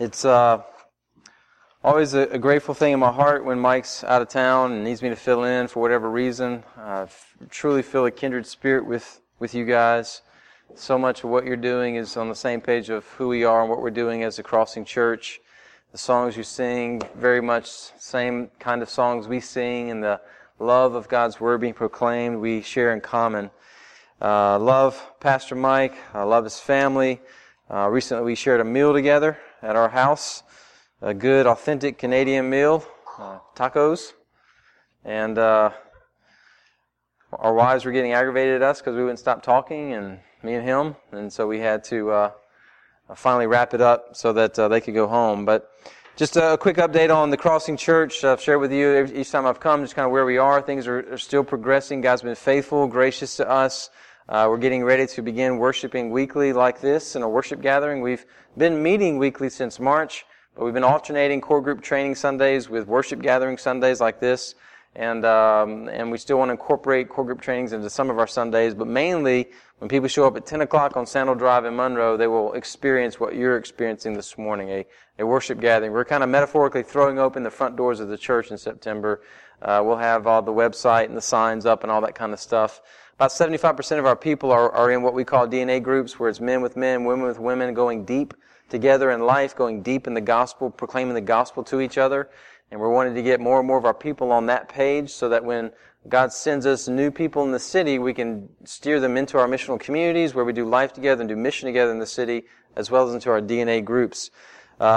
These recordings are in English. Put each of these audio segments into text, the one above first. It's always a grateful thing in my heart when Mike's out of town and needs me to fill in for whatever reason. I truly feel a kindred spirit with you guys. So much of what you're doing is on the same page of who we are and what we're doing as a Crossing Church. The songs you sing, very much same kind of songs we sing, and the love of God's Word being proclaimed, we share in common. Love Pastor Mike. I love his family. Recently we shared a meal together at our house, a good, authentic Canadian meal, tacos. And our wives were getting aggravated at us because we wouldn't stop talking, and me and him. And so we had to finally wrap it up so that they could go home. But just a quick update on the Crossing Church. I've shared with you each time I've come just kind of where we are. Things are still progressing. God's been faithful, gracious to us. We're getting ready to begin worshiping weekly like this in a worship gathering. We've been meeting weekly since March, but we've been alternating core group training Sundays with worship gathering Sundays like this. And we still want to incorporate core group trainings into some of our Sundays. But mainly, when people show up at 10 o'clock on Sandal Drive in Monroe, they will experience what you're experiencing this morning, a worship gathering. We're kind of metaphorically throwing open the front doors of the church in September. We'll have all the website and the signs up and all that kind of stuff. About 75% of our people are in what we call DNA groups, where it's men with men, women with women, going deep together in life, going deep in the gospel, proclaiming the gospel to each other. And we're wanting to get more and more of our people on that page so that when God sends us new people in the city, we can steer them into our missional communities where we do life together and do mission together in the city, as well as into our DNA groups.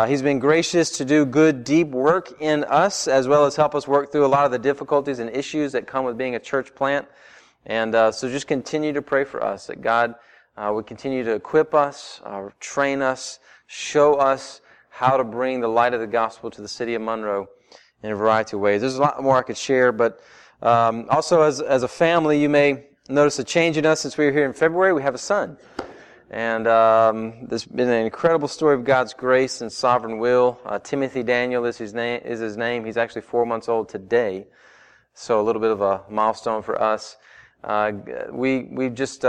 He's been gracious to do good, deep work in us, as well as help us work through a lot of the difficulties and issues that come with being a church plant. And so just continue to pray for us, that God would continue to equip us, train us, show us how to bring the light of the gospel to the city of Monroe in a variety of ways. There's a lot more I could share, but also as a family, you may notice a change in us since we were here in February. We have a son. And there's been an incredible story of God's grace and sovereign will. Timothy Daniel is his name. He's actually 4 months old today, so a little bit of a milestone for us. We just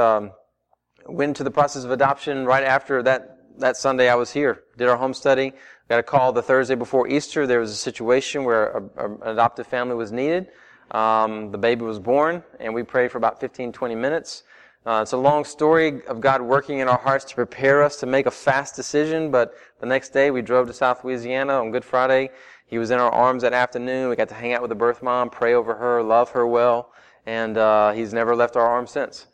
went to the process of adoption right after that Sunday I was here, did our home study. Got a call the Thursday before Easter. There was a situation where an adoptive family was needed. The baby was born, and we prayed for about 15, 20 minutes. It's a long story of God working in our hearts to prepare us to make a fast decision, but the next day we drove to South Louisiana on Good Friday. He was in our arms that afternoon. We got to hang out with the birth mom, pray over her, love her well, and he's never left our arms since.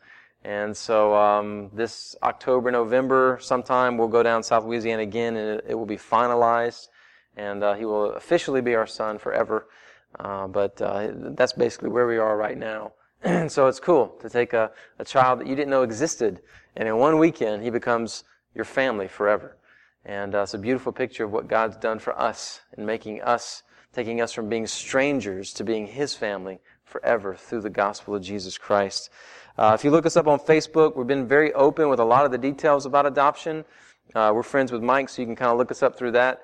And so this October, November sometime, we'll go down South Louisiana again, and it will be finalized, and he will officially be our son forever. But that's basically where we are right now. And so it's cool to take a child that you didn't know existed, and in one weekend, he becomes your family forever. And it's a beautiful picture of what God's done for us in making us, taking us from being strangers to being his family forever through the gospel of Jesus Christ. If you look us up on Facebook, we've been very open with a lot of the details about adoption. We're friends with Mike, so you can kind of look us up through that.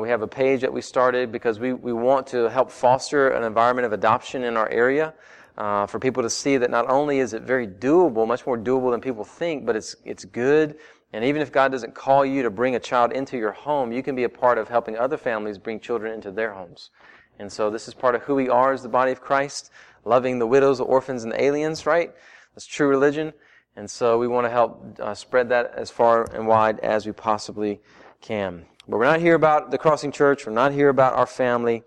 We have a page that we started because we want to help foster an environment of adoption in our area for people to see that not only is it very doable, much more doable than people think, but it's good. And even if God doesn't call you to bring a child into your home, you can be a part of helping other families bring children into their homes. And so this is part of who we are as the body of Christ, loving the widows, the orphans, and the aliens, right? That's true religion, and so we want to help spread that as far and wide as we possibly can. But we're not here about the Crossing Church. We're not here about our family.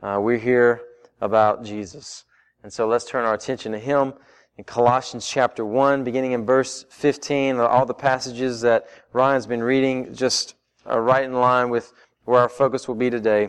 We're here about Jesus. And so let's turn our attention to Him in Colossians chapter 1, beginning in verse 15. All the passages that Ryan's been reading just are right in line with where our focus will be today.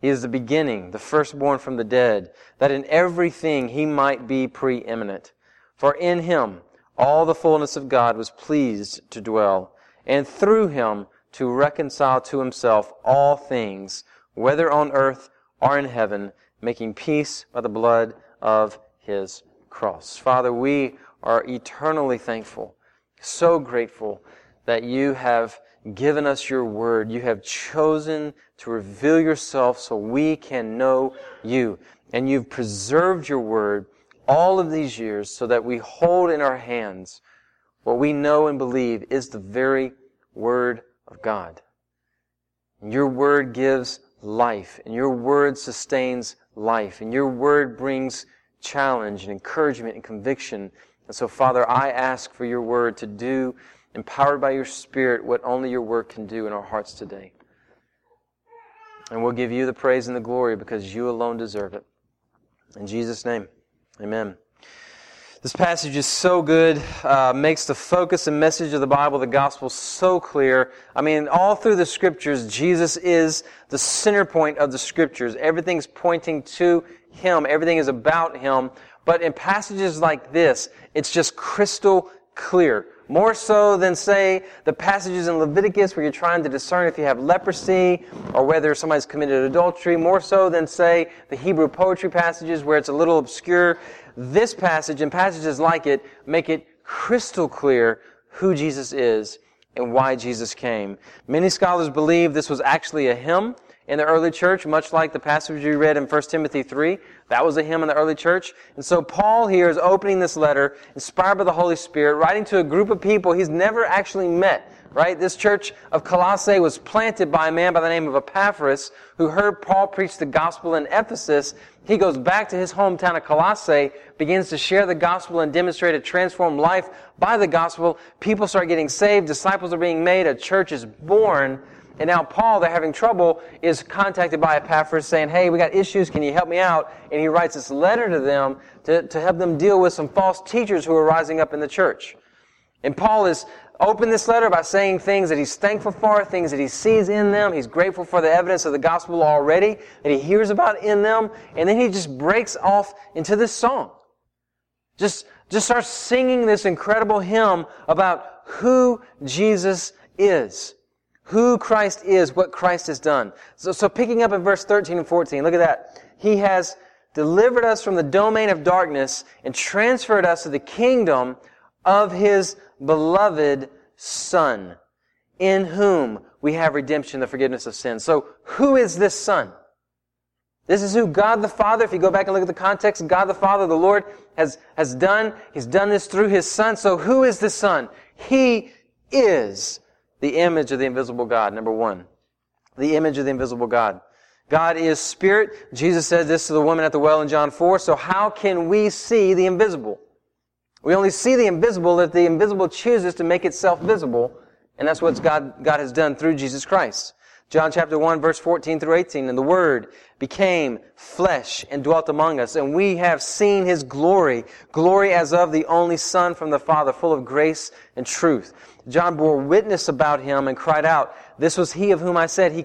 He is the beginning, the firstborn from the dead, that in everything he might be preeminent. For in him all the fullness of God was pleased to dwell, and through him to reconcile to himself all things, whether on earth or in heaven, making peace by the blood of his cross. Father, we are eternally thankful, so grateful that you have given us your word. You have chosen to reveal yourself so we can know you. And you've preserved your word all of these years so that we hold in our hands what we know and believe is the very word of God. And your word gives life, and your word sustains life, and your word brings challenge and encouragement and conviction. And so, Father, I ask for your word to do, empowered by your Spirit, what only your word can do in our hearts today. And we'll give you the praise and the glory because you alone deserve it. In Jesus' name, amen. This passage is so good, makes the focus and message of the Bible, the gospel, so clear. I mean, all through the Scriptures, Jesus is the center point of the Scriptures. Everything's pointing to Him. Everything is about Him. But in passages like this, it's just crystal clear. More so than, say, the passages in Leviticus where you're trying to discern if you have leprosy or whether somebody's committed adultery. More so than, say, the Hebrew poetry passages where it's a little obscure. This passage and passages like it make it crystal clear who Jesus is and why Jesus came. Many scholars believe this was actually a hymn in the early church, much like the passage we read in 1 Timothy 3. That was a hymn in the early church. And so Paul here is opening this letter, inspired by the Holy Spirit, writing to a group of people he's never actually met, right? This church of Colossae was planted by a man by the name of Epaphras, who heard Paul preach the gospel in Ephesus. He goes back to his hometown of Colossae, begins to share the gospel and demonstrate a transformed life by the gospel. People start getting saved. Disciples are being made. A church is born. And now Paul, they're having trouble, is contacted by Epaphras saying, hey, we got issues, can you help me out? And he writes this letter to them to help them deal with some false teachers who are rising up in the church. And Paul has opened this letter by saying things that he's thankful for, things that he sees in them. He's grateful for the evidence of the gospel already that he hears about in them. And then he just breaks off into this song. Just starts singing this incredible hymn about who Jesus is. Who Christ is, what Christ has done. So picking up in verse 13 and 14, look at that. He has delivered us from the domain of darkness and transferred us to the kingdom of His beloved Son, in whom we have redemption, the forgiveness of sins. So who is this Son? This is who God the Father, if you go back and look at the context, God the Father, the Lord, has done. He's done this through His Son. So who is this Son? He is the image of the invisible God, number one. The image of the invisible God. God is spirit. Jesus said this to the woman at the well in John 4. So how can we see the invisible? We only see the invisible if the invisible chooses to make itself visible. And that's what God has done through Jesus Christ. John chapter 1, verse 14 through 18. And the Word became flesh and dwelt among us. And we have seen His glory, glory as of the only Son from the Father, full of grace and truth. John bore witness about Him and cried out, this was He of whom I said, He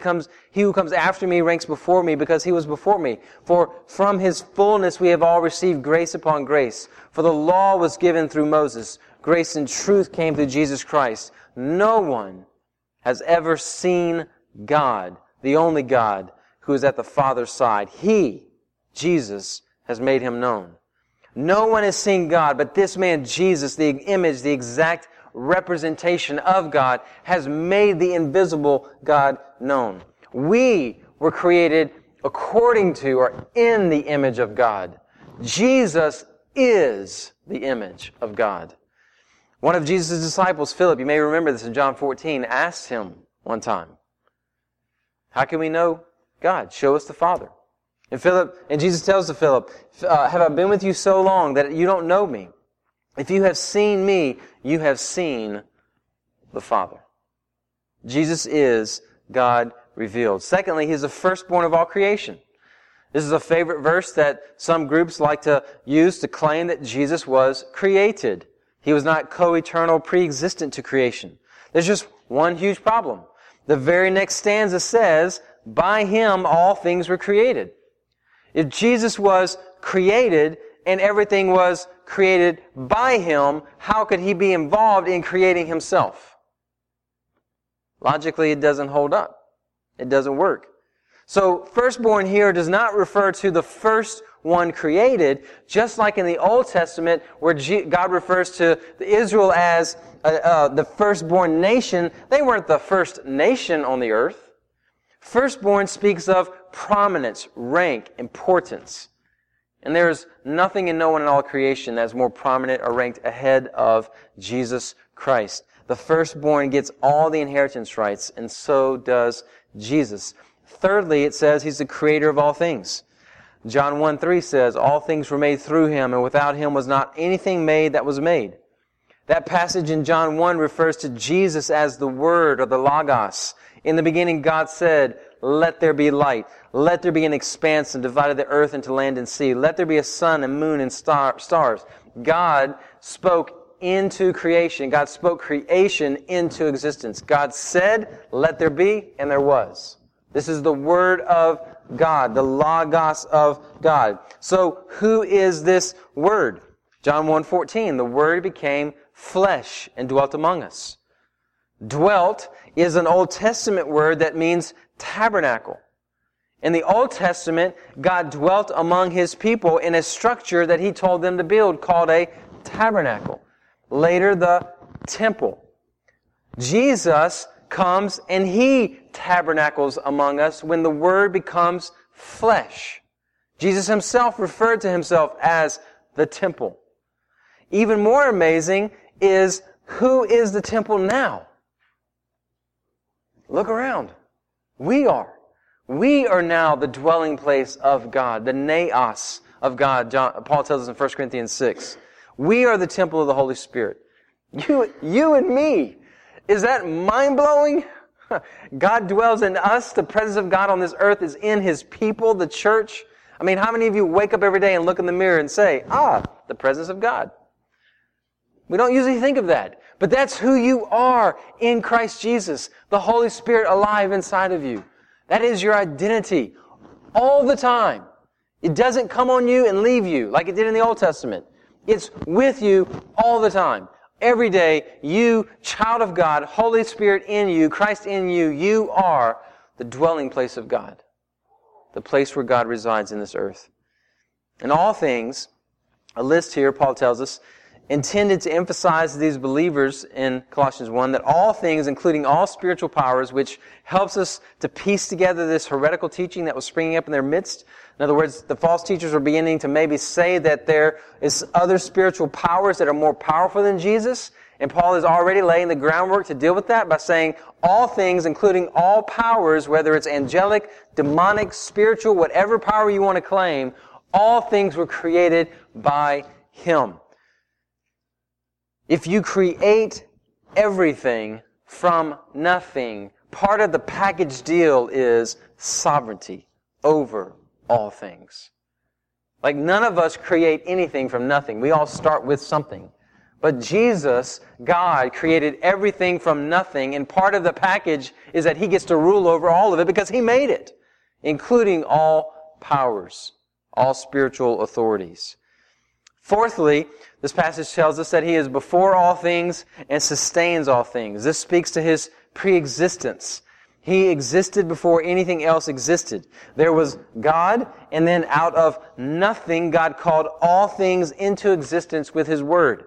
who comes after me ranks before me because He was before me. For from His fullness we have all received grace upon grace. For the law was given through Moses. Grace and truth came through Jesus Christ. No one has ever seen God, the only God, who is at the Father's side. He, Jesus, has made Him known. No one has seen God, but this man, Jesus, the image, the exact representation of God, has made the invisible God known. We were created according to or in the image of God. Jesus is the image of God. One of Jesus' disciples, Philip, you may remember this in John 14, asked Him one time, how can we know God? Show us the Father. And Jesus tells to Philip, have I been with you so long that you don't know me? If you have seen me, you have seen the Father. Jesus is God revealed. Secondly, He is the firstborn of all creation. This is a favorite verse that some groups like to use to claim that Jesus was created. He was not co-eternal, pre-existent to creation. There's just one huge problem. The very next stanza says, by Him all things were created. If Jesus was created and everything was created by Him, how could He be involved in creating Himself? Logically, it doesn't hold up. It doesn't work. So firstborn here does not refer to the first one created, just like in the Old Testament where God refers to Israel as the firstborn nation. They weren't the first nation on the earth. Firstborn speaks of prominence, rank, importance. And there's nothing and no one in all creation that's more prominent or ranked ahead of Jesus Christ. The firstborn gets all the inheritance rights, and so does Jesus. Thirdly, it says he's the creator of all things. John 1:3 says, all things were made through him, and without him was not anything made that was made. That passage in John 1 refers to Jesus as the Word or the Logos. In the beginning, God said, let there be light. Let there be an expanse and divided the earth into land and sea. Let there be a sun and moon and stars. God spoke into creation. God spoke creation into existence. God said, let there be, and there was. This is the Word of God, the Logos of God. So who is this Word? John 1:14, the Word became flesh and dwelt among us. Dwelt is an Old Testament word that means tabernacle. In the Old Testament, God dwelt among His people in a structure that He told them to build called a tabernacle. Later, the temple. Jesus comes and He tabernacles among us when the Word becomes flesh. Jesus Himself referred to Himself as the temple. Even more amazing is who is the temple now? Look around. We are. We are now the dwelling place of God, the naos of God, Paul tells us in 1 Corinthians 6. We are the temple of the Holy Spirit. You and me. Is that mind-blowing? God dwells in us. The presence of God on this earth is in His people, the church. I mean, how many of you wake up every day and look in the mirror and say, the presence of God? We don't usually think of that. But that's who you are in Christ Jesus, the Holy Spirit alive inside of you. That is your identity all the time. It doesn't come on you and leave you like it did in the Old Testament. It's with you all the time. Every day, you, child of God, Holy Spirit in you, Christ in you, you are the dwelling place of God, the place where God resides in this earth. In all things, a list here, Paul tells us, intended to emphasize to these believers in Colossians 1 that all things, including all spiritual powers, which helps us to piece together this heretical teaching that was springing up in their midst. In other words, the false teachers were beginning to maybe say that there is other spiritual powers that are more powerful than Jesus. And Paul is already laying the groundwork to deal with that by saying all things, including all powers, whether it's angelic, demonic, spiritual, whatever power you want to claim, all things were created by Him. If you create everything from nothing, part of the package deal is sovereignty over all things. Like none of us create anything from nothing. We all start with something. But Jesus, God, created everything from nothing, and part of the package is that He gets to rule over all of it because He made it, including all powers, all spiritual authorities. Fourthly, this passage tells us that He is before all things and sustains all things. This speaks to His preexistence. He existed before anything else existed. There was God, and then out of nothing, God called all things into existence with His Word.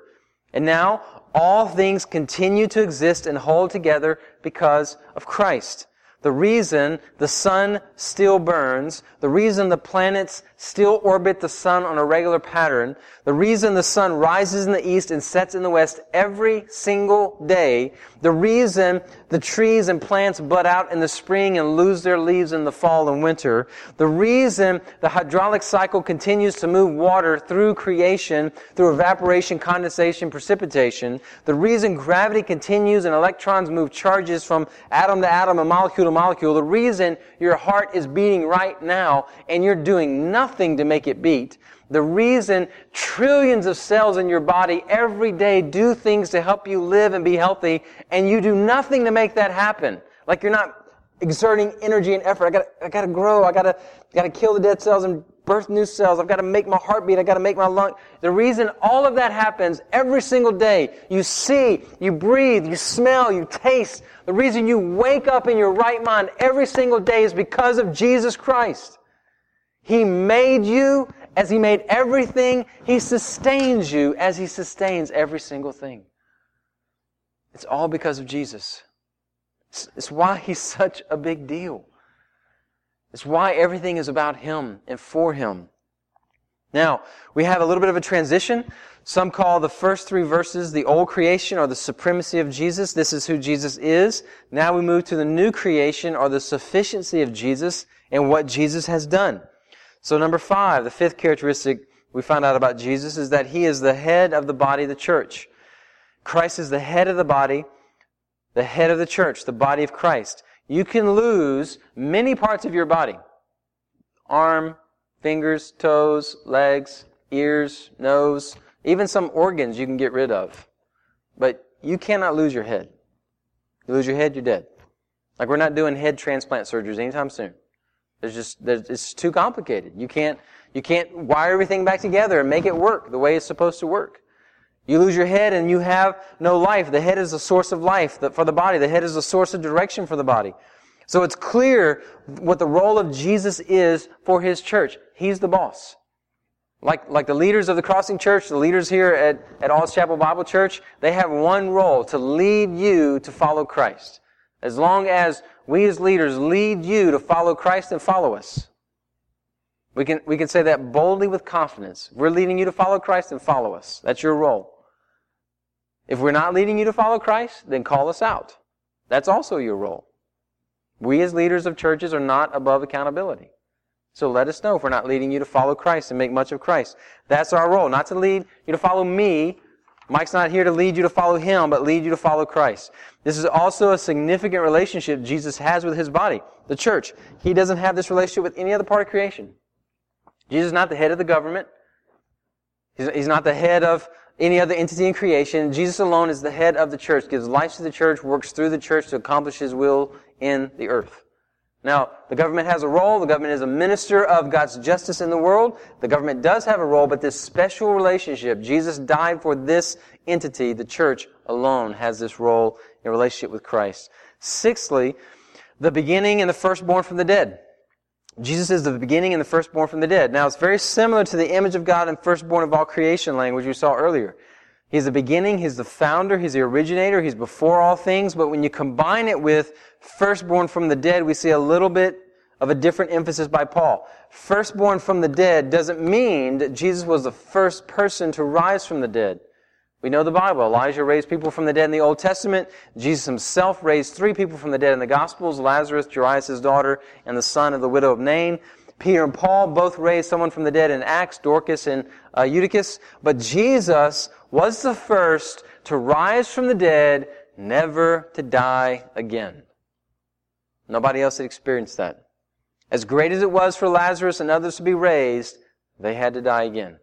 And now, all things continue to exist and hold together because of Christ. The reason the sun still burns, the reason the planets still orbit the sun on a regular pattern, the reason the sun rises in the east and sets in the west every single day, the reason the trees and plants bud out in the spring and lose their leaves in the fall and winter, the reason the hydraulic cycle continues to move water through creation, through evaporation, condensation, precipitation, the reason gravity continues and electrons move charges from atom to atom and molecule to molecule, the reason your heart is beating right now and you're doing nothing to make it beat, the reason trillions of cells in your body every day do things to help you live and be healthy and you do nothing to make that happen. Like you're not exerting energy and effort. I gotta grow. I gotta kill the dead cells and birth new cells. I've got to make my heartbeat. I've got to make my lung. The reason all of that happens every single day, you see, you breathe, you smell, you taste. The reason you wake up in your right mind every single day is because of Jesus Christ. He made you as He made everything. He sustains you as He sustains every single thing. It's all because of Jesus. It's why He's such a big deal. It's why everything is about Him and for Him. Now, we have a little bit of a transition. Some call the first three verses the old creation or the supremacy of Jesus. This is who Jesus is. Now we move to the new creation or the sufficiency of Jesus and what Jesus has done. So number 5, the fifth characteristic we find out about Jesus is that He is the head of the body of the church. Christ is the head of the body, the head of the church, the body of Christ. You can lose many parts of your body. Arm, fingers, toes, legs, ears, nose, even some organs you can get rid of. But you cannot lose your head. You lose your head, you're dead. Like we're not doing head transplant surgeries anytime soon. It's too complicated. You can't wire everything back together and make it work the way it's supposed to work. You lose your head and you have no life. The head is the source of life for the body. The head is the source of direction for the body. So it's clear what the role of Jesus is for His church. He's the boss. Like the leaders of the Crossing Church, the leaders here at Alls Chapel Bible Church, they have one role, to lead you to follow Christ. As long as we as leaders lead you to follow Christ and follow us. We can say that boldly with confidence. We're leading you to follow Christ and follow us. That's your role. If we're not leading you to follow Christ, then call us out. That's also your role. We as leaders of churches are not above accountability. So let us know if we're not leading you to follow Christ and make much of Christ. That's our role, not to lead you to follow me. Mike's not here to lead you to follow him, but lead you to follow Christ. This is also a significant relationship Jesus has with His body, the church. He doesn't have this relationship with any other part of creation. Jesus is not the head of the government. He's not the head of any other entity in creation. Jesus alone is the head of the church, gives life to the church, works through the church to accomplish His will in the earth. Now, the government has a role. The government is a minister of God's justice in the world. The government does have a role, but this special relationship, Jesus died for this entity. The church alone has this role in relationship with Christ. Sixthly, the beginning and the firstborn from the dead. Jesus is the beginning and the firstborn from the dead. Now, it's very similar to the image of God and firstborn of all creation language we saw earlier. He's the beginning, He's the founder, He's the originator, He's before all things. But when you combine it with firstborn from the dead, we see a little bit of a different emphasis by Paul. Firstborn from the dead doesn't mean that Jesus was the first person to rise from the dead. We know the Bible. Elijah raised people from the dead in the Old Testament. Jesus Himself raised 3 people from the dead in the Gospels, Lazarus, Jairus' daughter, and the son of the widow of Nain. Peter and Paul both raised someone from the dead in Acts, Dorcas and Eutychus. But Jesus was the first to rise from the dead, never to die again. Nobody else had experienced that. As great as it was for Lazarus and others to be raised, they had to die again.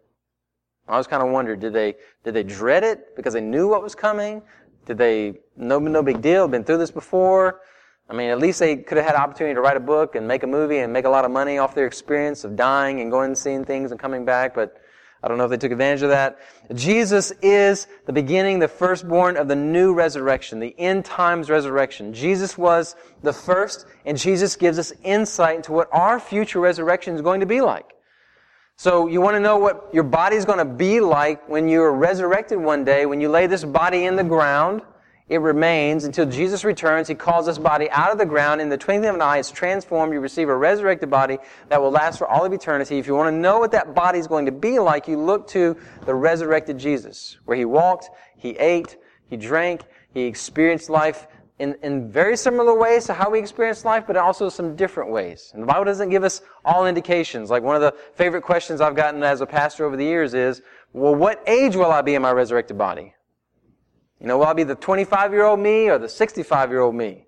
I always kind of wondered, did they dread it because they knew what was coming? Did they, no big deal, been through this before? I mean, at least they could have had an opportunity to write a book and make a movie and make a lot of money off their experience of dying and going and seeing things and coming back, but I don't know if they took advantage of that. Jesus is the beginning, the firstborn of the new resurrection, the end times resurrection. Jesus was the first, and Jesus gives us insight into what our future resurrection is going to be like. So you want to know what your body is going to be like when you're resurrected one day. When you lay this body in the ground, it remains until Jesus returns. He calls this body out of the ground. In the twinkling of an eye, it's transformed. You receive a resurrected body that will last for all of eternity. If you want to know what that body is going to be like, you look to the resurrected Jesus, where He walked, He ate, He drank, He experienced life in very similar ways to how we experience life, but also some different ways. And the Bible doesn't give us all indications. Like one of the favorite questions I've gotten as a pastor over the years is, well, what age will I be in my resurrected body? You know, will I be the 25-year-old me or the 65-year-old me?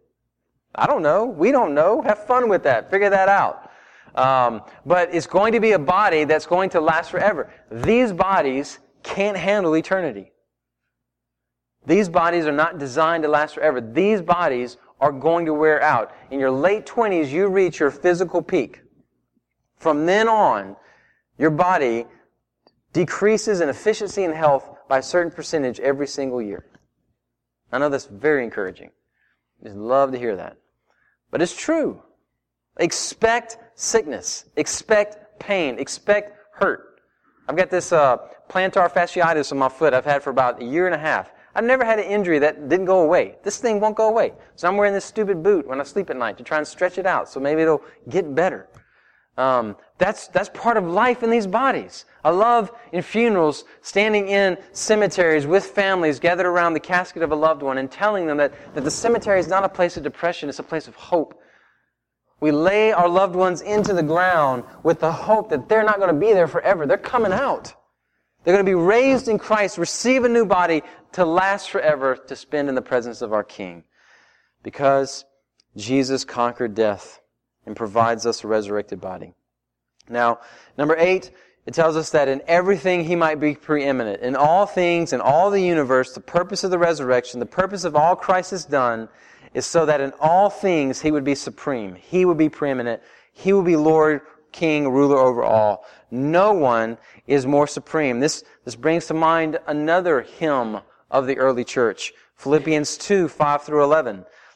I don't know. We don't know. Have fun with that. Figure that out. But it's going to be a body that's going to last forever. These bodies can't handle eternity. These bodies are not designed to last forever. These bodies are going to wear out. In your late 20s, you reach your physical peak. From then on, Your body decreases in efficiency and health by a certain percentage every single year. I know that's very encouraging. Just love to hear that. But it's true. Expect sickness. Expect pain. Expect hurt. I've got this plantar fasciitis on my foot I've had for about a year and a half. I've never had an injury that didn't go away. This thing won't go away. So I'm wearing this stupid boot when I sleep at night to try and stretch it out so maybe it'll get better. That's part of life in these bodies. I love in funerals standing in cemeteries with families gathered around the casket of a loved one and telling them that the cemetery is not a place of depression, it's a place of hope. We lay our loved ones into the ground with the hope that they're not going to be there forever. They're coming out. They're going to be raised in Christ, receive a new body to last forever, to spend in the presence of our King. Because Jesus conquered death and provides us a resurrected body. Now, number 8, it tells us that in everything He might be preeminent. In all things, in all the universe, the purpose of the resurrection, the purpose of all Christ has done, is so that in all things He would be supreme. He would be preeminent. He would be Lord, King, ruler over all. No one is more supreme. This brings to mind another hymn of the early church, Philippians 2, 5 through 11.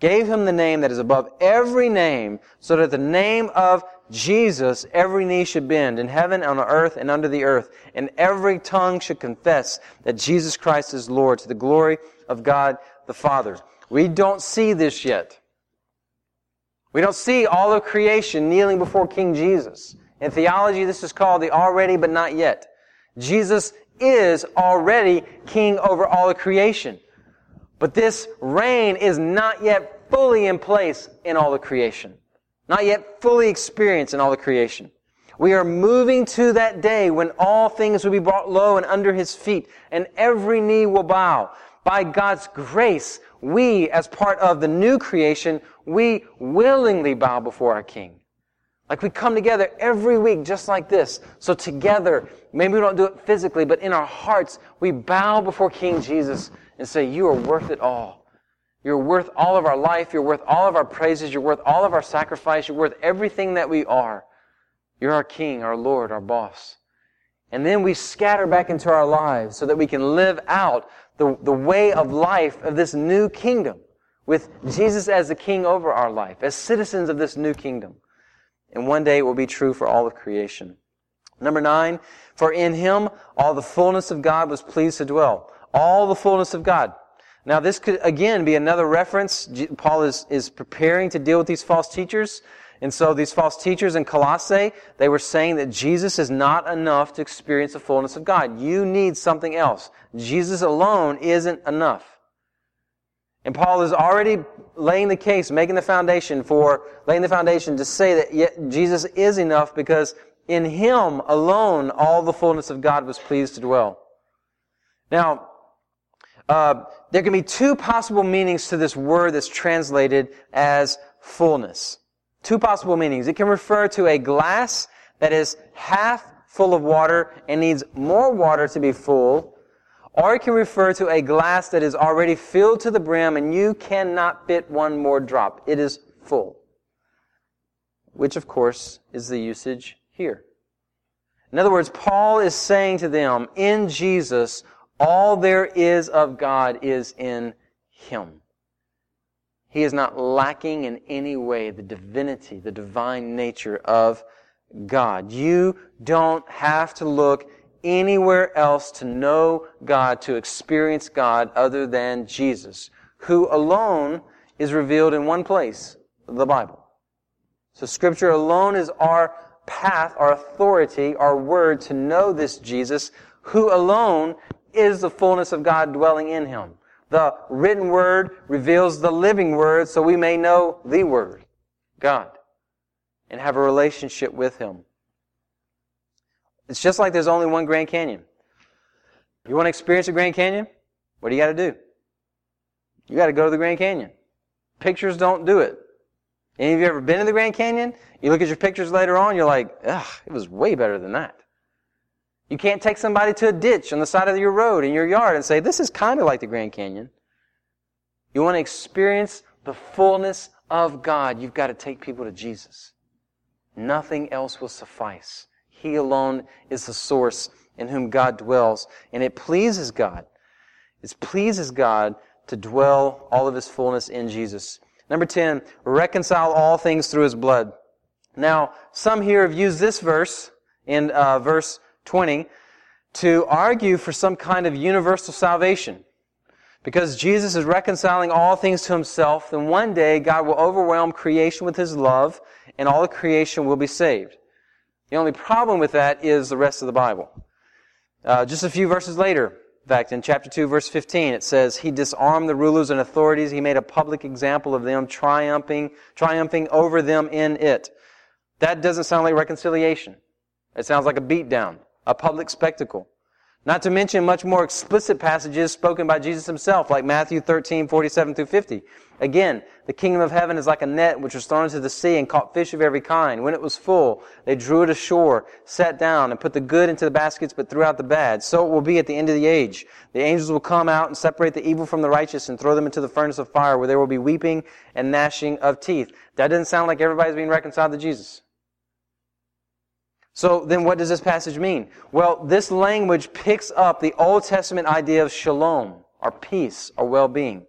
gave Him the name that is above every name, so that the name of Jesus, every knee should bend, in heaven, on earth, and under the earth, and every tongue should confess that Jesus Christ is Lord, to the glory of God the Father. We don't see this yet. We don't see all of creation kneeling before King Jesus. In theology, this is called the already but not yet. Jesus is already King over all of creation. But this reign is not yet fully in place in all of creation. Not yet fully experienced in all the creation. We are moving to that day when all things will be brought low and under His feet, and every knee will bow. By God's grace, we, as part of the new creation, we willingly bow before our King. Like we come together every week just like this. So together, maybe we don't do it physically, but in our hearts, we bow before King Jesus and say, "You are worth it all. You're worth all of our life. You're worth all of our praises. You're worth all of our sacrifice. You're worth everything that we are. You're our King, our Lord, our boss." And then we scatter back into our lives so that we can live out the way of life of this new kingdom with Jesus as the King over our life, as citizens of this new kingdom. And one day it will be true for all of creation. Number 9, for in Him all the fullness of God was pleased to dwell. All the fullness of God. Now, this could, again, be another reference. Paul is preparing to deal with these false teachers. And so these false teachers in Colossae, they were saying that Jesus is not enough to experience the fullness of God. You need something else. Jesus alone isn't enough. And Paul is already laying the case, laying the foundation to say that yet Jesus is enough because in Him alone all the fullness of God was pleased to dwell. Now, there can be two possible meanings to this word that's translated as fullness. Two possible meanings. It can refer to a glass that is half full of water and needs more water to be full, or it can refer to a glass that is already filled to the brim and you cannot fit one more drop. It is full. Which, of course, is the usage here. In other words, Paul is saying to them, in Jesus, all there is of God is in Him. He is not lacking in any way the divinity, the divine nature of God. You don't have to look anywhere else to know God, to experience God other than Jesus, who alone is revealed in one place, the Bible. So Scripture alone is our path, our authority, our word to know this Jesus, who alone is the fullness of God dwelling in Him. The written Word reveals the living Word so we may know the Word, God, and have a relationship with Him. It's just like there's only one Grand Canyon. You want to experience the Grand Canyon? What do you got to do? You got to go to the Grand Canyon. Pictures don't do it. Any of you ever been to the Grand Canyon? You look at your pictures later on, you're like, ugh, it was way better than that. You can't take somebody to a ditch on the side of your road in your yard and say, this is kind of like the Grand Canyon. You want to experience the fullness of God, you've got to take people to Jesus. Nothing else will suffice. He alone is the source in whom God dwells. And it pleases God. It pleases God to dwell all of His fullness in Jesus. Number 10, reconcile all things through His blood. Now, some here have used this verse in verse 20 to argue for some kind of universal salvation. Because Jesus is reconciling all things to Himself, then one day God will overwhelm creation with His love and all of creation will be saved. The only problem with that is the rest of the Bible. Just a few verses later, in fact, in chapter 2, verse 15, it says, He disarmed the rulers and authorities. He made a public example of them, triumphing over them in it. That doesn't sound like reconciliation. It sounds like a beatdown, a public spectacle. Not to mention much more explicit passages spoken by Jesus Himself, like Matthew 13, 47 through 50. Again, the kingdom of heaven is like a net which was thrown into the sea and caught fish of every kind. When it was full, they drew it ashore, sat down, and put the good into the baskets, but threw out the bad. So it will be at the end of the age. The angels will come out and separate the evil from the righteous and throw them into the furnace of fire, where there will be weeping and gnashing of teeth. That doesn't sound like everybody's being reconciled to Jesus. So then what does this passage mean? Well, this language picks up the Old Testament idea of shalom, or peace, or well-being.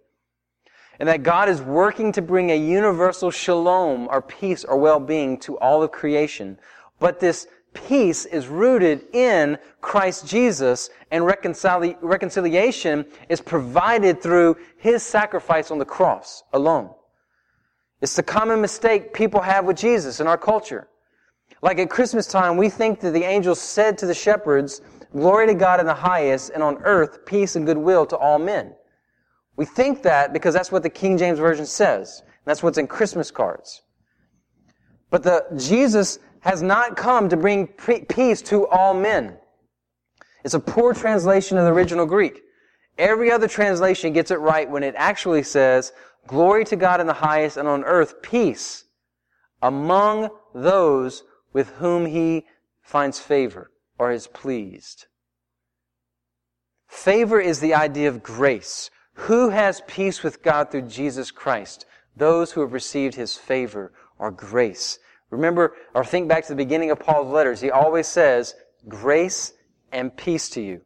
And that God is working to bring a universal shalom, or peace, or well-being to all of creation. But this peace is rooted in Christ Jesus, and reconciliation is provided through His sacrifice on the cross alone. It's the common mistake people have with Jesus in our culture. Like at Christmas time, we think that the angels said to the shepherds, Glory to God in the highest, and on earth, peace and goodwill to all men. We think that because that's what the King James Version says. And that's what's in Christmas cards. But Jesus has not come to bring peace to all men. It's a poor translation of the original Greek. Every other translation gets it right when it actually says, Glory to God in the highest, and on earth, peace among those with whom He finds favor or is pleased. Favor is the idea of grace. Who has peace with God through Jesus Christ? Those who have received His favor or grace. Remember, or think back to the beginning of Paul's letters. He always says, grace and peace to you.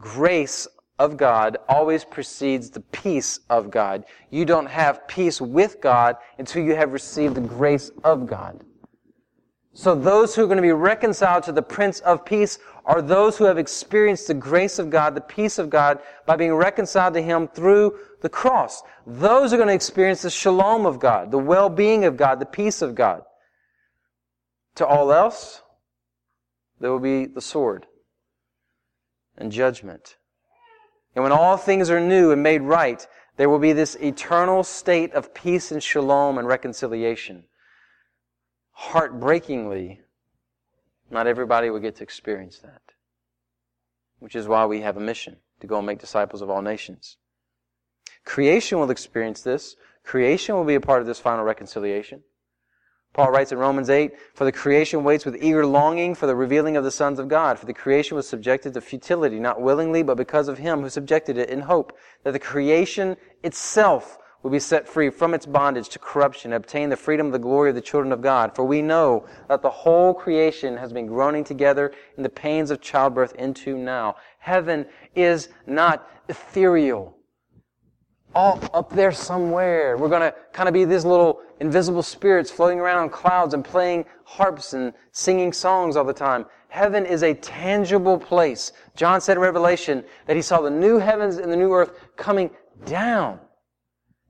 Grace of God always precedes the peace of God. You don't have peace with God until you have received the grace of God. So those who are going to be reconciled to the Prince of Peace are those who have experienced the grace of God, the peace of God, by being reconciled to Him through the cross. Those are going to experience the shalom of God, the well-being of God, the peace of God. To all else, there will be the sword and judgment. And when all things are new and made right, there will be this eternal state of peace and shalom and reconciliation. Heartbreakingly, not everybody will get to experience that, which is why we have a mission to go and make disciples of all nations. Creation will experience this. Creation will be a part of this final reconciliation. Paul writes in Romans 8, For the creation waits with eager longing for the revealing of the sons of God. For the creation was subjected to futility, not willingly, but because of Him who subjected it, in hope that the creation itself will be set free from its bondage to corruption, obtain the freedom of the glory of the children of God. For we know that the whole creation has been groaning together in the pains of childbirth into now. Heaven is not ethereal. All up there somewhere. We're going to kind of be these little invisible spirits floating around on clouds and playing harps and singing songs all the time. Heaven is a tangible place. John said in Revelation that he saw the new heavens and the new earth coming down.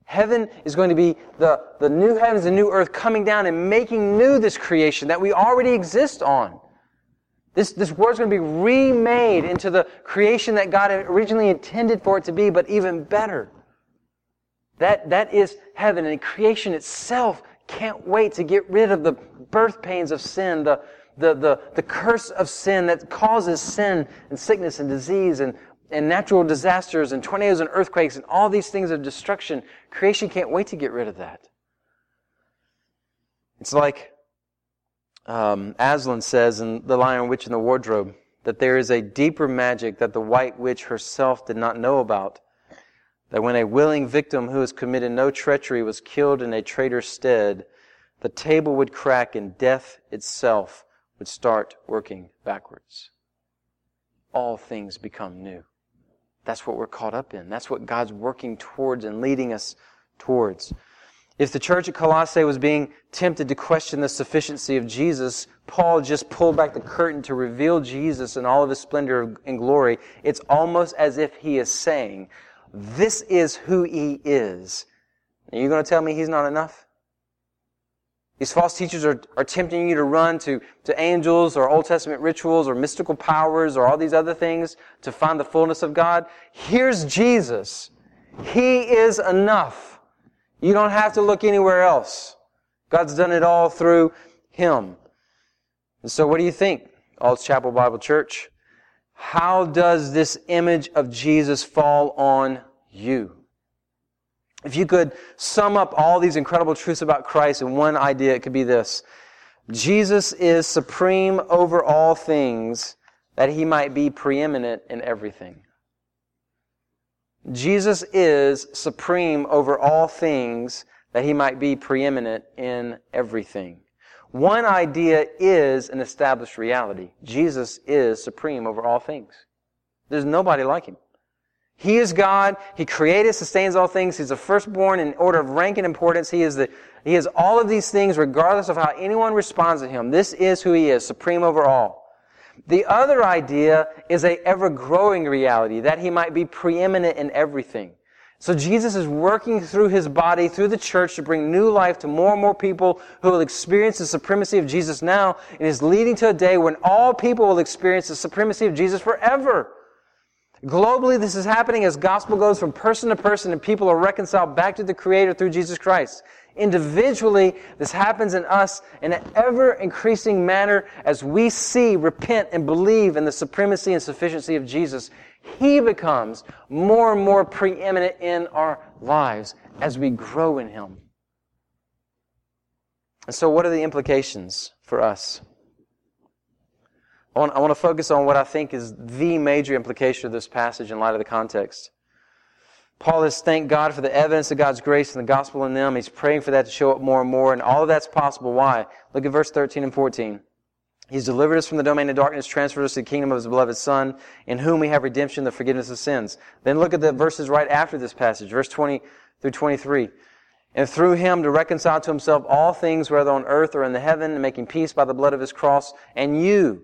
Heaven is going to be the new heavens and new earth coming down and making new this creation that we already exist on. This world's going to be remade into the creation that God had originally intended for it to be, but even better. That is heaven, and creation itself can't wait to get rid of the birth pains of sin, the curse of sin that causes sin and sickness and disease and and natural disasters and tornadoes and earthquakes and all these things of destruction. Creation can't wait to get rid of that. It's like Aslan says in The Lion, Witch, and the Wardrobe, that there is a deeper magic that the White Witch herself did not know about, that when a willing victim who has committed no treachery was killed in a traitor's stead, the table would crack and death itself would start working backwards. All things become new. That's what we're caught up in. That's what God's working towards and leading us towards. If the church at Colossae was being tempted to question the sufficiency of Jesus, Paul just pulled back the curtain to reveal Jesus in all of his splendor and glory. It's almost as if he is saying, this is who he is. Are you going to tell me he's not enough? These false teachers are tempting you to run to angels or Old Testament rituals or mystical powers or all these other things to find the fullness of God. Here's Jesus. He is enough. You don't have to look anywhere else. God's done it all through Him. And so what do you think, Alls Chapel Bible Church? How does this image of Jesus fall on you? If you could sum up all these incredible truths about Christ in one idea, it could be this. Jesus is supreme over all things, that He might be preeminent in everything. Jesus is supreme over all things, that He might be preeminent in everything. One idea is an established reality. Jesus is supreme over all things. There's nobody like Him. He is God. He created, sustains all things. He's the firstborn in order of rank and importance. He is all of these things regardless of how anyone responds to Him. This is who He is, supreme over all. The other idea is an ever-growing reality, that He might be preeminent in everything. So Jesus is working through His body, through the church, to bring new life to more and more people who will experience the supremacy of Jesus now, and is leading to a day when all people will experience the supremacy of Jesus forever. Globally, this is happening as gospel goes from person to person and people are reconciled back to the Creator through Jesus Christ. Individually, this happens in us in an ever-increasing manner as we see, repent, and believe in the supremacy and sufficiency of Jesus. He becomes more and more preeminent in our lives as we grow in Him. And so what are the implications for us? I want to focus on what I think is the major implication of this passage in light of the context. Paul has thanked God for the evidence of God's grace and the gospel in them. He's praying for that to show up more and more, and all of that's possible. Why? Look at verse 13 and 14. He's delivered us from the domain of darkness, transferred us to the kingdom of His beloved Son, in whom we have redemption, the forgiveness of sins. Then look at the verses right after this passage, verse 20 through 23. And through Him to reconcile to Himself all things, whether on earth or in the heaven, and making peace by the blood of His cross. And you,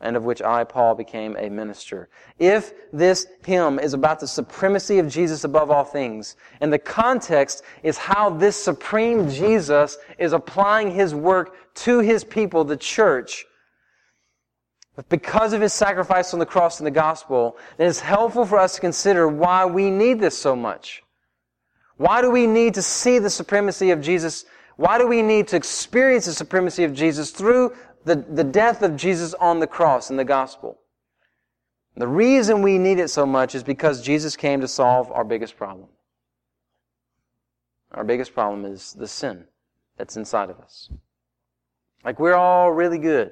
and of which I, Paul, became a minister. If this hymn is about the supremacy of Jesus above all things, and the context is how this supreme Jesus is applying His work to His people, the church, but because of His sacrifice on the cross in the gospel, then it's helpful for us to consider why we need this so much. Why do we need to see the supremacy of Jesus? Why do we need to experience the supremacy of Jesus through the death of Jesus on the cross in the gospel? The reason we need it so much is because Jesus came to solve our biggest problem. Our biggest problem is the sin that's inside of us. Like, we're all really good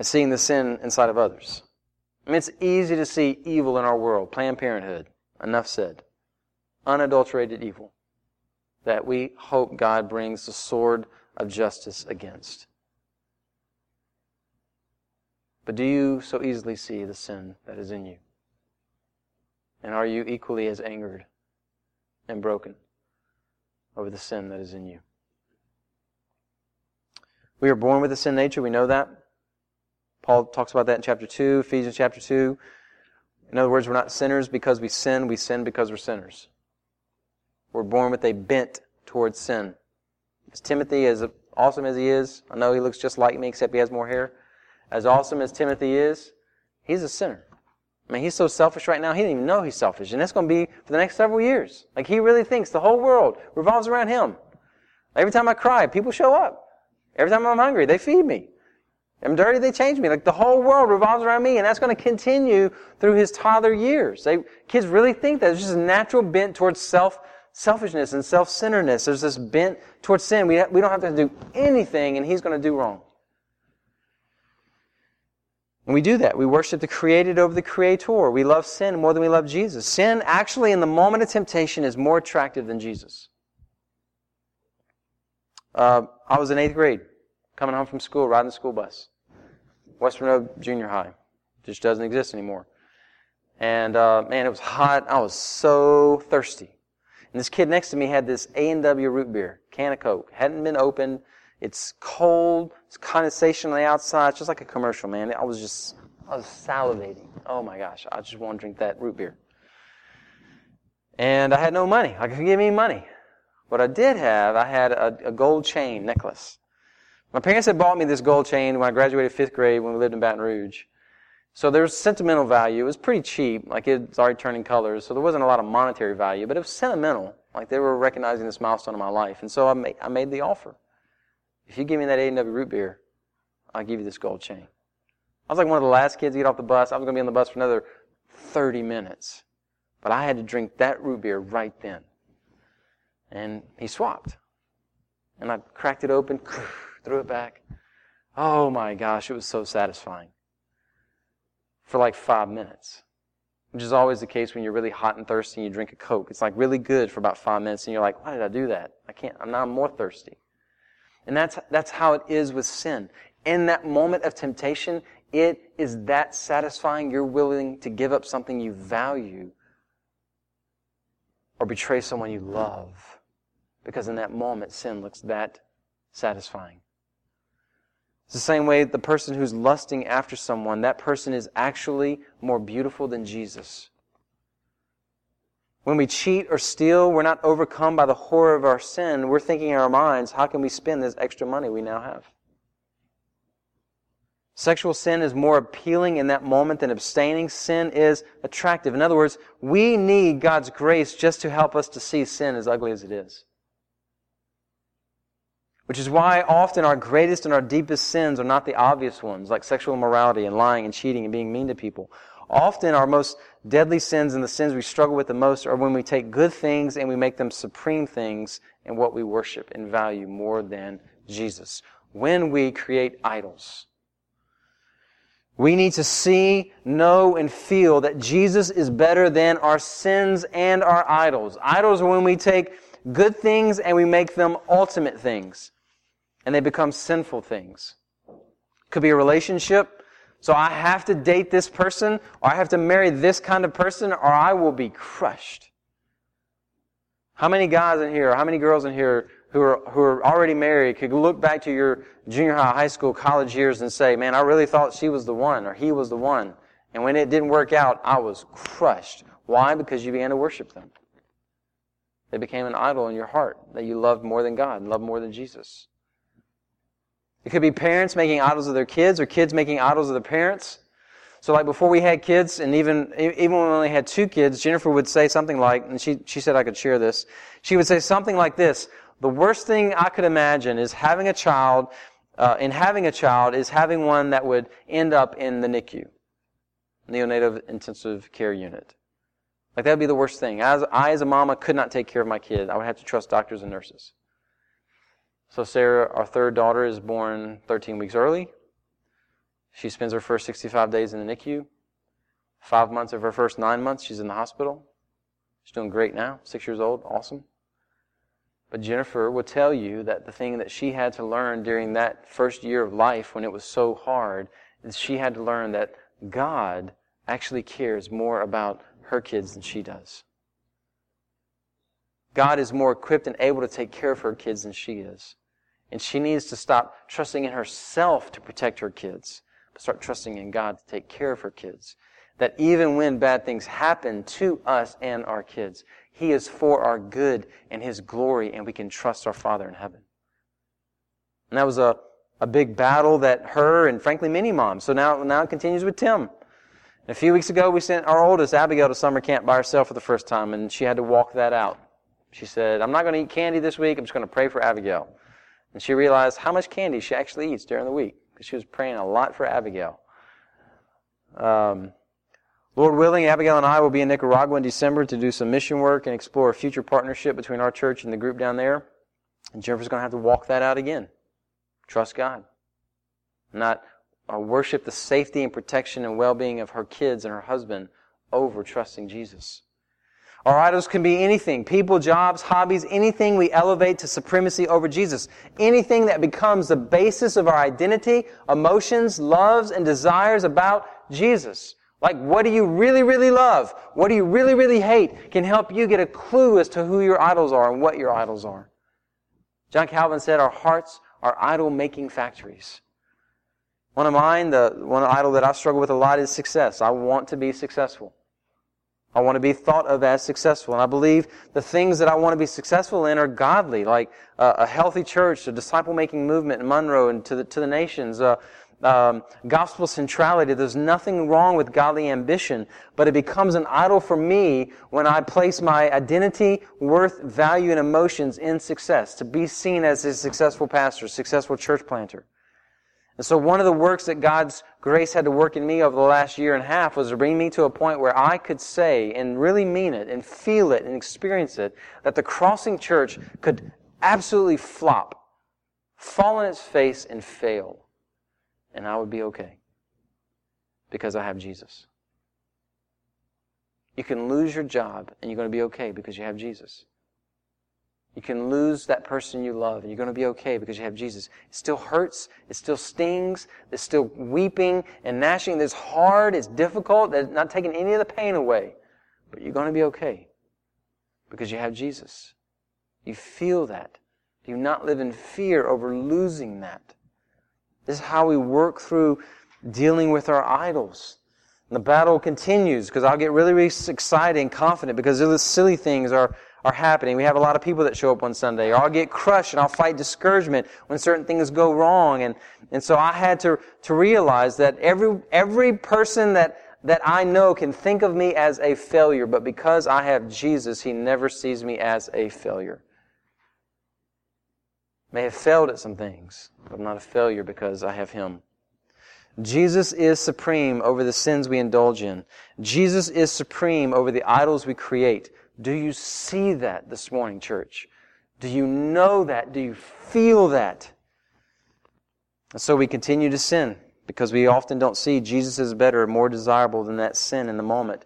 at seeing the sin inside of others. I mean, it's easy to see evil in our world. Planned Parenthood, enough said. Unadulterated evil that we hope God brings the sword of justice against. But do you so easily see the sin that is in you? And are you equally as angered and broken over the sin that is in you? We are born with a sin nature, we know that. Paul talks about that in chapter 2, Ephesians chapter 2. In other words, we're not sinners because we sin because we're sinners. We're born with a bent towards sin. As Timothy, as awesome as he is, I know he looks just like me except he has more hair. as awesome as Timothy is, he's a sinner. I mean, he's so selfish right now, he didn't even know he's selfish. And that's going to be for the next several years. Like, he really thinks the whole world revolves around him. Every time I cry, people show up. Every time I'm hungry, they feed me. I'm dirty, they change me. Like, the whole world revolves around me, and that's going to continue through his toddler years. Kids really think that. There's just a natural bent towards selfishness and self-centeredness. There's this bent towards sin. We don't have to do anything, and he's going to do wrong. And we do that. We worship the created over the creator. We love sin more than we love Jesus. Sin, actually, in the moment of temptation, is more attractive than Jesus. I was in 8th grade, coming home from school, riding the school bus. Western Oak Junior High. Just doesn't exist anymore. And, man, it was hot. I was so thirsty. And this kid next to me had this A&W root beer, can of Coke. Hadn't been opened. It's cold. It's condensation on the outside. It's just like a commercial, man. I was salivating. Oh, my gosh. I just want to drink that root beer. And I had no money. I couldn't give me money. What I did have, I had a gold chain necklace. My parents had bought me this gold chain when I graduated 5th grade when we lived in Baton Rouge. So there was sentimental value. It was pretty cheap. Like, it was already turning colors, so there wasn't a lot of monetary value, but it was sentimental. Like, they were recognizing this milestone in my life. And so I made the offer. If you give me that A&W root beer, I'll give you this gold chain. I was like one of the last kids to get off the bus. I was going to be on the bus for another 30 minutes. But I had to drink that root beer right then. And he swapped. And I cracked it open, threw it back. Oh my gosh, it was so satisfying. For like 5 minutes. Which is always the case when you're really hot and thirsty and you drink a Coke. It's like really good for about 5 minutes and you're like, why did I do that? I'm more thirsty. And that's how it is with sin. In that moment of temptation, it is that satisfying. You're willing to give up something you value or betray someone you love. Because in that moment, sin looks that satisfying. It's the same way the person who's lusting after someone, that person is actually more beautiful than Jesus. When we cheat or steal, we're not overcome by the horror of our sin. We're thinking in our minds, how can we spend this extra money we now have? Sexual sin is more appealing in that moment than abstaining. Sin is attractive. In other words, we need God's grace just to help us to see sin as ugly as it is. Which is why often our greatest and our deepest sins are not the obvious ones, like sexual immorality and lying and cheating and being mean to people. Often our most deadly sins and the sins we struggle with the most are when we take good things and we make them supreme things in what we worship and value more than Jesus. When we create idols, we need to see, know, and feel that Jesus is better than our sins and our idols. Idols are when we take good things and we make them ultimate things, and they become sinful things. Could be a relationship. So I have to date this person, or I have to marry this kind of person, or I will be crushed. How many guys in here, or how many girls in here who are already married could look back to your junior high, high school, college years and say, man, I really thought she was the one, or he was the one. And when it didn't work out, I was crushed. Why? Because you began to worship them. They became an idol in your heart that you loved more than God and loved more than Jesus. It could be parents making idols of their kids or kids making idols of their parents. So like before we had kids, and even when we only had 2 kids, Jennifer would say something like, and she said I could share this, she would say something like this: the worst thing I could imagine is having a child, and having a child is having one that would end up in the NICU, Neonatal Intensive Care Unit. Like, that would be the worst thing. As a mama could not take care of my kid. I would have to trust doctors and nurses. So Sarah, our third daughter, is born 13 weeks early. She spends her first 65 days in the NICU. 5 months of her first 9 months, she's in the hospital. She's doing great now, 6 years old, awesome. But Jennifer will tell you that the thing that she had to learn during that first year of life when it was so hard is she had to learn that God actually cares more about her kids than she does. God is more equipped and able to take care of her kids than she is. And she needs to stop trusting in herself to protect her kids, but start trusting in God to take care of her kids. That even when bad things happen to us and our kids, He is for our good and His glory, and we can trust our Father in heaven. And that was a a big battle that her and, frankly, many moms. So now it continues with Tim. And a few weeks ago, we sent our oldest, Abigail, to summer camp by herself for the first time, and she had to walk that out. She said, I'm not going to eat candy this week. I'm just going to pray for Abigail. And she realized how much candy she actually eats during the week, because she was praying a lot for Abigail. Lord willing, Abigail and I will be in Nicaragua in December to do some mission work and explore a future partnership between our church and the group down there. And Jennifer's going to have to walk that out again. Trust God. Not worship the safety and protection and well-being of her kids and her husband over trusting Jesus. Our idols can be anything, people, jobs, hobbies, anything we elevate to supremacy over Jesus. Anything that becomes the basis of our identity, emotions, loves, and desires about Jesus. Like, what do you really, really love? What do you really, really hate? Can help you get a clue as to who your idols are and what your idols are. John Calvin said, our hearts are idol-making factories. One of mine, the one idol that I struggle with a lot is success. I want to be successful. I want to be thought of as successful. And I believe the things that I want to be successful in are godly, like a healthy church, a disciple-making movement in Monroe and to the nations, gospel centrality. There's nothing wrong with godly ambition, but it becomes an idol for me when I place my identity, worth, value, and emotions in success, to be seen as a successful pastor, successful church planter. And so one of the works that God's grace had to work in me over the last year and a half was to bring me to a point where I could say and really mean it and feel it and experience it, that the Crossing Church could absolutely flop, fall on its face, and fail. And I would be okay because I have Jesus. You can lose your job and you're going to be okay because you have Jesus. You can lose that person you love and you're going to be okay because you have Jesus. It still hurts. It still stings. It's still weeping and gnashing. It's hard. It's difficult. It's not taking any of the pain away. But you're going to be okay because you have Jesus. You feel that. Do not live in fear over losing that. This is how we work through dealing with our idols. And the battle continues because I'll get really, really excited and confident because those silly things are happening. We have a lot of people that show up on Sunday. Or I'll get crushed and I'll fight discouragement when certain things go wrong. And so I had to realize that every person that I know can think of me as a failure. But because I have Jesus, He never sees me as a failure. May have failed at some things, but I'm not a failure because I have Him. Jesus is supreme over the sins we indulge in. Jesus is supreme over the idols we create. Do you see that this morning, church? Do you know that? Do you feel that? And so we continue to sin because we often don't see Jesus is better, more desirable than that sin in the moment.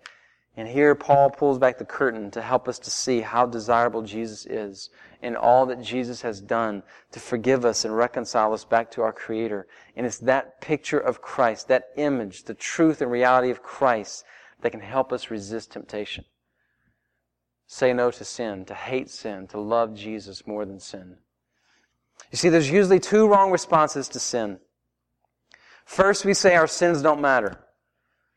And here Paul pulls back the curtain to help us to see how desirable Jesus is and all that Jesus has done to forgive us and reconcile us back to our Creator. And it's that picture of Christ, that image, the truth and reality of Christ that can help us resist temptation. Say no to sin, to hate sin, to love Jesus more than sin. You see, there's usually two wrong responses to sin. First, we say our sins don't matter.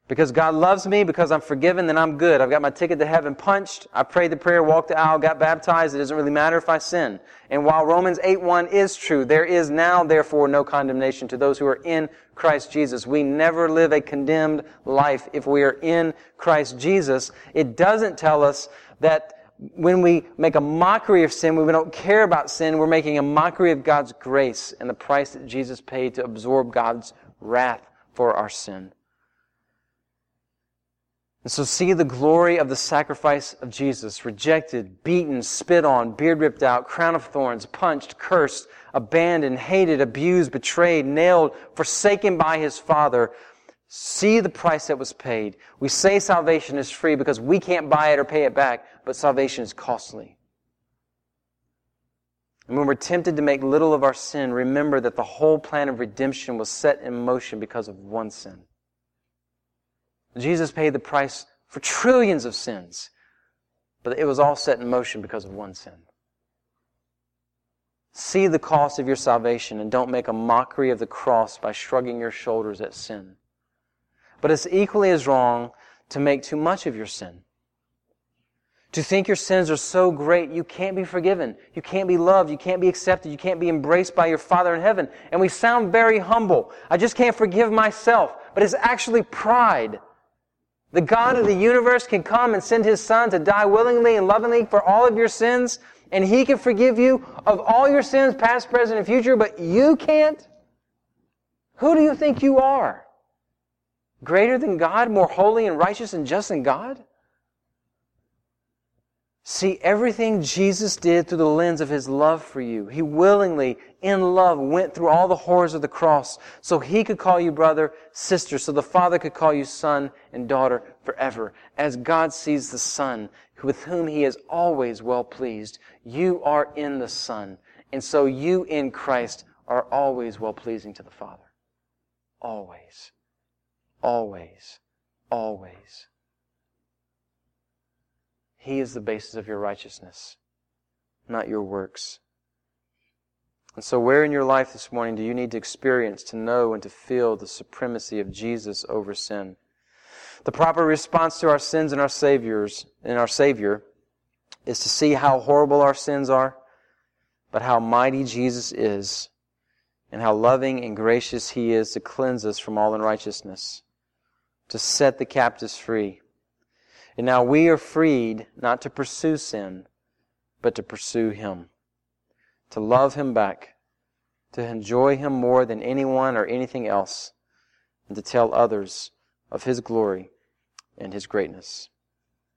Because God loves me, because I'm forgiven, then I'm good. I've got my ticket to heaven punched. I prayed the prayer, walked the aisle, got baptized. It doesn't really matter if I sin. And while Romans 8:1 is true, there is now, therefore, no condemnation to those who are in Christ Jesus. We never live a condemned life if we are in Christ Jesus. It doesn't tell us that when we make a mockery of sin, when we don't care about sin, we're making a mockery of God's grace and the price that Jesus paid to absorb God's wrath for our sin. And so see the glory of the sacrifice of Jesus, rejected, beaten, spit on, beard ripped out, crown of thorns, punched, cursed, abandoned, hated, abused, betrayed, nailed, forsaken by His Father. See the price that was paid. We say salvation is free because we can't buy it or pay it back, but salvation is costly. And when we're tempted to make little of our sin, remember that the whole plan of redemption was set in motion because of one sin. Jesus paid the price for trillions of sins, but it was all set in motion because of one sin. See the cost of your salvation and don't make a mockery of the cross by shrugging your shoulders at sin. But it's equally as wrong to make too much of your sin. To think your sins are so great, you can't be forgiven. You can't be loved. You can't be accepted. You can't be embraced by your Father in heaven. And we sound very humble. I just can't forgive myself. But it's actually pride. The God of the universe can come and send His Son to die willingly and lovingly for all of your sins, and He can forgive you of all your sins, past, present, and future, but you can't? Who do you think you are? Greater than God, more holy and righteous and just than God? See, everything Jesus did through the lens of His love for you. He willingly, in love, went through all the horrors of the cross so He could call you brother, sister, so the Father could call you son and daughter forever. As God sees the Son, with whom He is always well pleased, you are in the Son. And so you in Christ are always well pleasing to the Father. Always. Always. Always. He is the basis of your righteousness, not your works. And so where in your life this morning do you need to experience, to know, and to feel the supremacy of Jesus over sin? The proper response to our sins and our Savior is to see how horrible our sins are, but how mighty Jesus is, and how loving and gracious He is to cleanse us from all unrighteousness, to set the captives free. And now we are freed not to pursue sin, but to pursue Him, to love Him back, to enjoy Him more than anyone or anything else, and to tell others of His glory and His greatness.